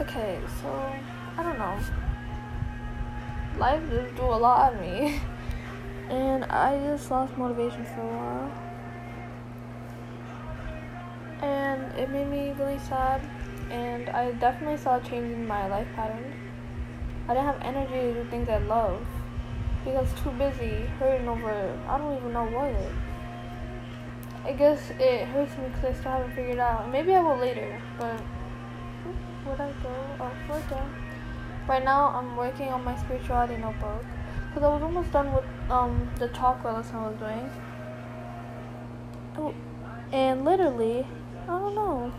Okay, so I don't know. Life just do a lot of me, and I just lost motivation for a while, and it made me really sad. And I definitely saw a change in my life pattern. I didn't have energy to do things I love because too busy hurting over I don't even know what. I guess it hurts me because I still haven't figured out. Maybe I will later, but would I go? Oh, Florida. Right now, I'm working on my spirituality notebook because I was almost done with the chakra lesson I was doing. Oh, and literally, I don't know.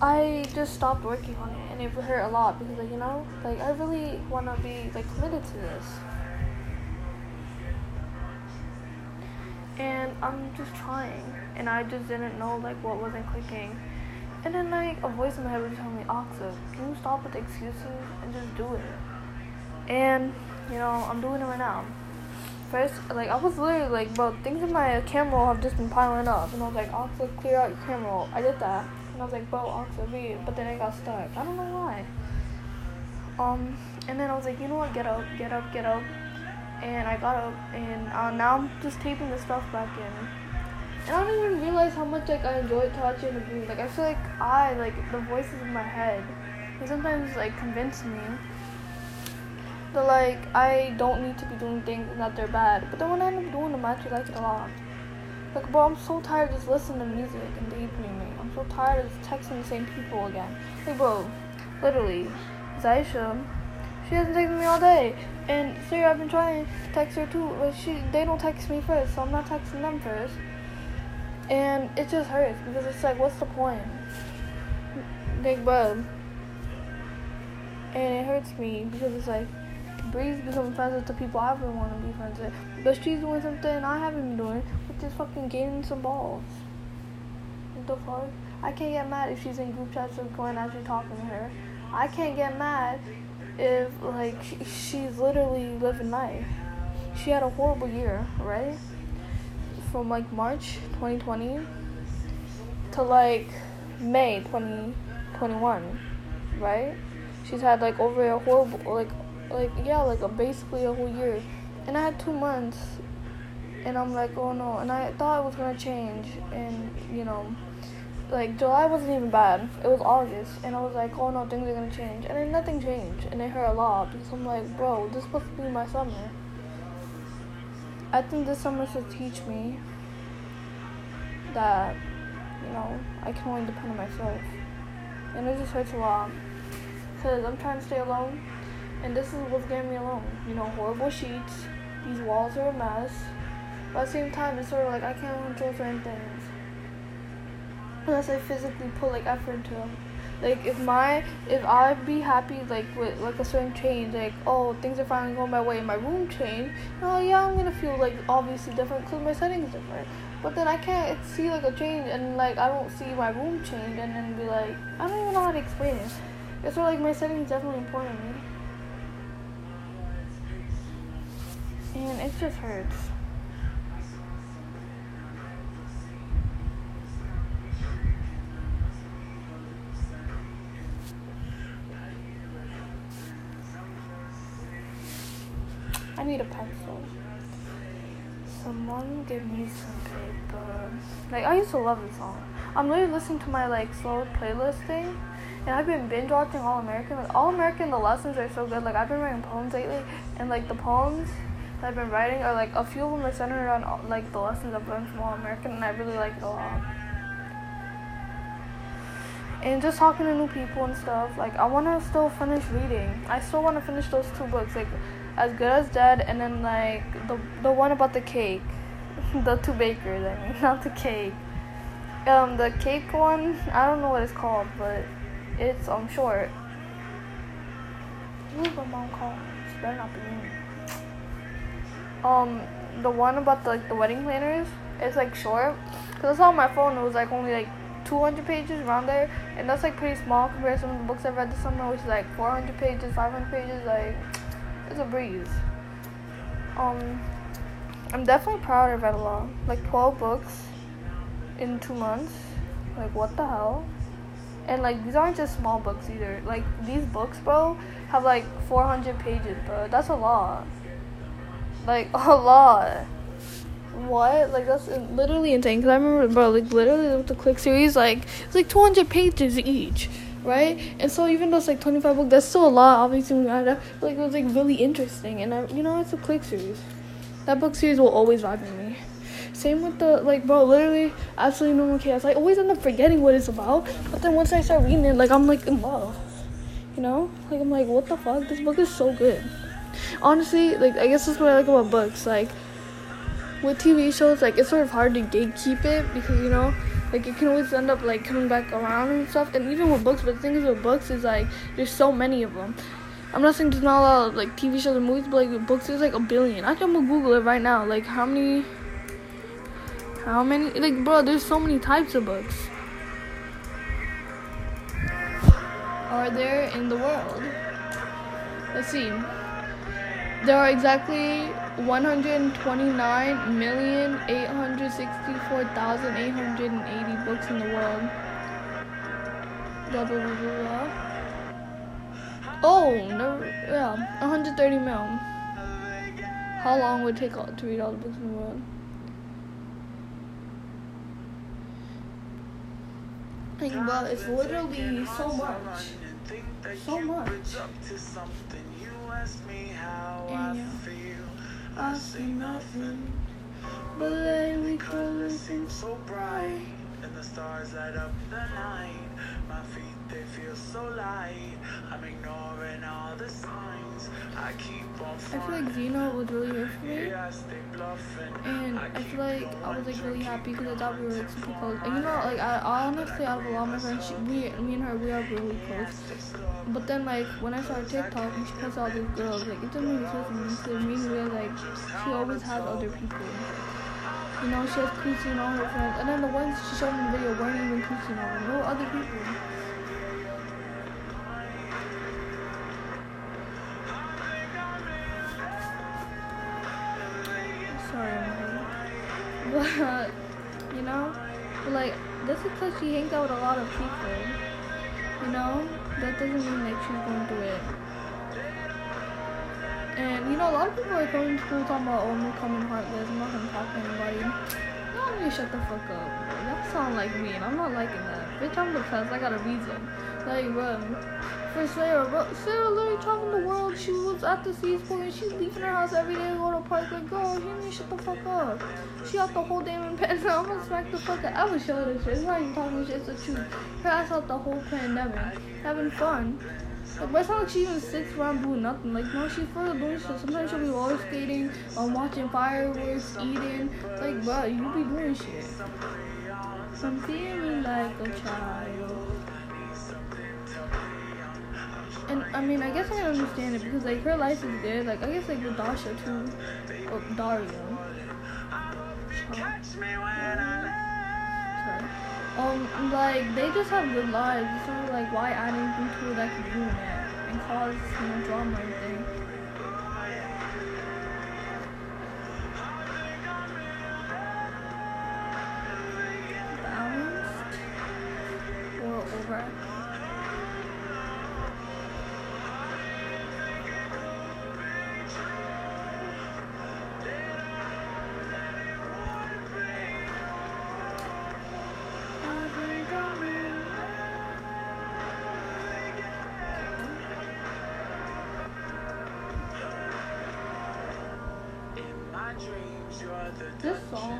I just stopped working on it, and it hurt a lot because, like, you know, like I really want to be like committed to this, and I'm just trying, and I just didn't know like what wasn't clicking. And then, like, a voice in my head was telling me, Aksa, can you stop with the excuses and just do it? And, you know, I'm doing it right now. First, like, I was literally like, bro, things in my camera roll have just been piling up. And I was like, Aksa, clear out your camera roll. I did that. And I was like, bro, Aksa, leave. But then I got stuck. I don't know why. And then I was like, you know what? Get up. And I got up. And now I'm just taping the stuff back in. And I don't even realize how much, like, I enjoy touching the dream. Like, I feel like the voices in my head, they sometimes, like, convince me that, like, I don't need to be doing things and that they're bad. But then when I end up doing them, I actually like it a lot. Like, bro, I'm so tired of just listening to music and daydreaming. I'm so tired of just texting the same people again. Like, bro, literally, Zaysha, she hasn't texted me all day. And Sierra, I've been trying to text her, too. But they don't text me first, so I'm not texting them first. And it just hurts because it's like, what's the point? Big bug. And it hurts me because it's like, Bree's becoming friends with the people I really want to be friends with. But she's doing something I haven't been doing, which is fucking gaining some balls. What the fuck? I can't get mad if she's in group chats with Gwen actually talking to her. I can't get mad if, like, she's literally living life. She had a horrible year, right? From like March 2020 to like May 2021, right? She's had like over a horrible basically a whole year, and I had 2 months, and I'm like, oh no, and I thought it was gonna change, and you know, like July wasn't even bad, it was August, and I was like, oh no, things are gonna change, and then nothing changed, and it hurt a lot because I'm like, bro, this is supposed to be my summer. I think this summer should teach me that, you know, I can only depend on myself. And it just hurts a lot. Because I'm trying to stay alone. And this is what's getting me alone. You know, horrible sheets. These walls are a mess. But at the same time, it's sort of like I can't control certain things. Unless I physically put, like, effort into them. Like, if I be happy, like, with, like, a certain change, like, oh, things are finally going my way, my room changed, oh, yeah, I'm gonna feel, like, obviously different, because my settings different, but then I can't see, like, a change, and, like, I don't see my room change, and then be like, I don't even know how to explain it. It's so, like, my settings definitely important to me, and it just hurts. I need a pencil. Someone give me some paper. Like, I used to love this song. I'm literally listening to my, like, slow playlist thing. And I've been binge-watching All American. Like, All American, the lessons are so good. Like, I've been writing poems lately. And, like, the poems that I've been writing are, like, a few of them are centered around, like, the lessons I've learned from All American. And I really like it a lot. And just talking to new people and stuff. Like, I want to still finish reading. I still want to finish those 2 books. Like, As Good As Dead, and then, like, the one about the cake. The 2 bakers, I mean, not the cake. The cake one, I don't know what it's called, but it's, short. What was my mom called? She better not be me. The one about, the wedding planners, it's, like, short. Because I saw on my phone, it was, like, only, like, 200 pages around there, and that's, like, pretty small compared to some of the books I've read this summer, which is, like, 400 pages, 500 pages, like... It's a breeze. I'm definitely proud of it a lot. Like, 12 books in 2 months. Like, what the hell? And, like, these aren't just small books either. Like, these books, bro, have, like, 400 pages, bro. That's a lot. Like, a lot. What? Like, that's literally insane. Because I remember, bro, like, literally with the Quick series, like, it's, like, 200 pages each, right? And so even though it's, like, 25 books, that's still a lot, obviously, when I add up. Like, it was, like, really interesting. And, you know, it's a Quick series. That book series will always vibe with me. Same with the, like, bro, literally, Absolutely Normal Chaos. I always end up forgetting what it's about, but then once I start reading it, like, I'm, like, in love, you know? Like, I'm like, what the fuck? This book is so good. Honestly, like, I guess that's what I like about books. Like, with TV shows, like, it's sort of hard to gatekeep it because, you know, like, it can always end up, like, coming back around and stuff. And even with books, but the thing is with books is, like, there's so many of them. I'm not saying there's not a lot of, like, TV shows and movies, but, like, with books, there's, like, a billion. I can Google it right now. Like, how many? Like, bro, there's so many types of books. Are there in the world? Let's see. There are exactly 129,864,880 books in the world. Blah, blah, blah, blah, blah. Oh, no, yeah, 130 million. How long would it take to read all the books in the world? Like, bro, it's literally so much. And yeah, I see nothing, but lately colors seem so bright, and the stars light up the night. My feet, they feel so light. I'm ignoring all the signs. I keep on falling. I feel like Zeno was really here for me, and I feel like I was, like, really happy because I thought we were, like, super close. And, you know, like, I honestly, out of a lot of my friends, me and her, we are really close. But then, like, when I started TikTok and she posted all these girls, like, it didn't really feel for me. So, like, she always has other people. You know, she has Peachy and all her friends. And then the ones she showed in the video weren't even Peachy and all them. No other people. Sorry, but, you know, but, like, that's because she hangs out with a lot of people. You know, that doesn't mean, like, she's going through it. And, you know, a lot of people are going to school talking about, oh, I'm becoming heartless, I'm not going to talk to anybody. Y'all need to shut the fuck up. Y'all sound like me, and I'm not liking that. Bitch, I'm depressed. I got a reason. Like, bro, for Sarah literally traveled the world. She was at the seaport, and she's leaving her house every day to go to the park. Like, girl, you need to shut the fuck up. She out the whole damn pandemic. I'm going to smack the fuck up. I would show this shit. It's not even talking shit. It's the truth. Her ass out the whole pandemic. Having fun. Like, but it's not like she even sits around doing nothing. Like, no, she's further doing shit. Sometimes she'll be roller skating, watching fireworks, eating. Like, bro, you be doing shit. I'm feeling like a child. And, I mean, I guess I understand it because, like, her life is good. Like, I guess, like, with Dasha, too. Or Dario. Like, they just have good lives. It's sort of like, why add anything to it that could ruin it and cause, you know, drama or anything. Balanced or overacting? This song.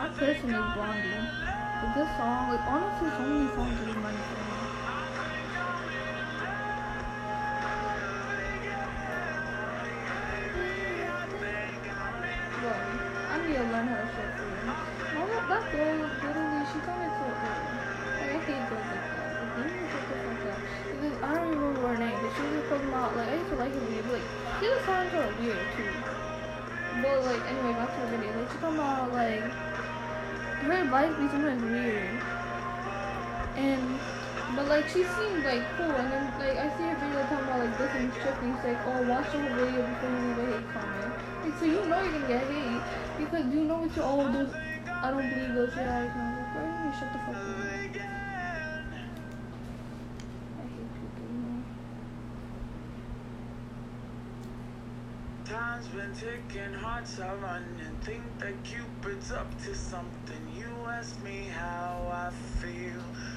My person is Blondie. But this song, like, honestly, so many songs are money for me. Whoa. on her shit for you. Mama Buck literally, she coming to it. Like, I can't go like that. Like, you need to get the fuck up. Because I don't remember her name, but she was just talking about, like, I used to like her weird, but, like, she was talking about weird, too. But, like, anyway, back to her video. Like, she talking about, like, her life be sometimes weird. And, but, like, she seemed, like, cool, and then, like, I see her video talking about, like, this and stuff, and she's like, oh, watch the whole video before you leave a hate comment. Like, so you know you're gonna get hate, because you know what you're all those, I don't believe those AI comments. Like, why don't you shut the fuck up? I hate people, you know. Time's been ticking, hearts are running, think that Cupid's up to something. You ask me how I feel.